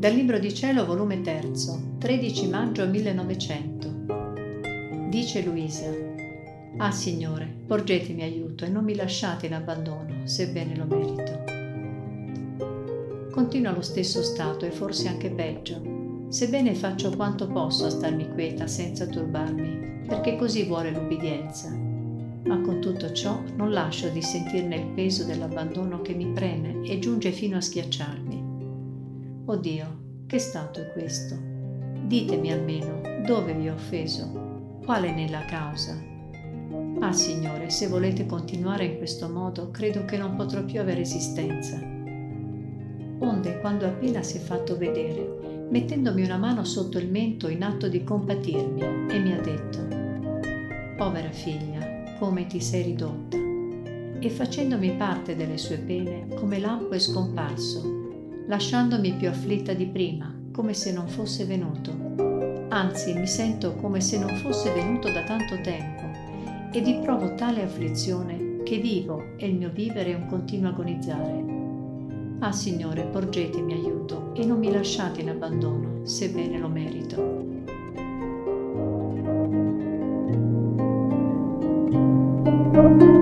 Dal Libro di Cielo, volume 3, 13 maggio 1900. Dice Luisa: Ah Signore, porgetemi aiuto e non mi lasciate in abbandono, sebbene lo merito. Continuo allo stesso stato e forse anche peggio, sebbene faccio quanto posso a starmi quieta senza turbarmi, perché così vuole l'ubbidienza. Ma con tutto ciò non lascio di sentirne il peso dell'abbandono che mi preme e giunge fino a schiacciarmi. Oh Dio, che stato è questo? Ditemi almeno dove vi ho offeso, quale ne è la causa? Ah Signore, se volete continuare in questo modo, credo che non potrò più avere esistenza. Onde, quando appena si è fatto vedere, mettendomi una mano sotto il mento in atto di compatirmi, e mi ha detto: Povera figlia, come ti sei ridotta! E facendomi parte delle sue pene, come lampo è scomparso, lasciandomi più afflitta di prima, come se non fosse venuto. Anzi, mi sento come se non fosse venuto da tanto tempo, e vi provo tale afflizione che vivo e il mio vivere è un continuo agonizzare. Ah Signore, porgetemi aiuto e non mi lasciate in abbandono, sebbene lo merito.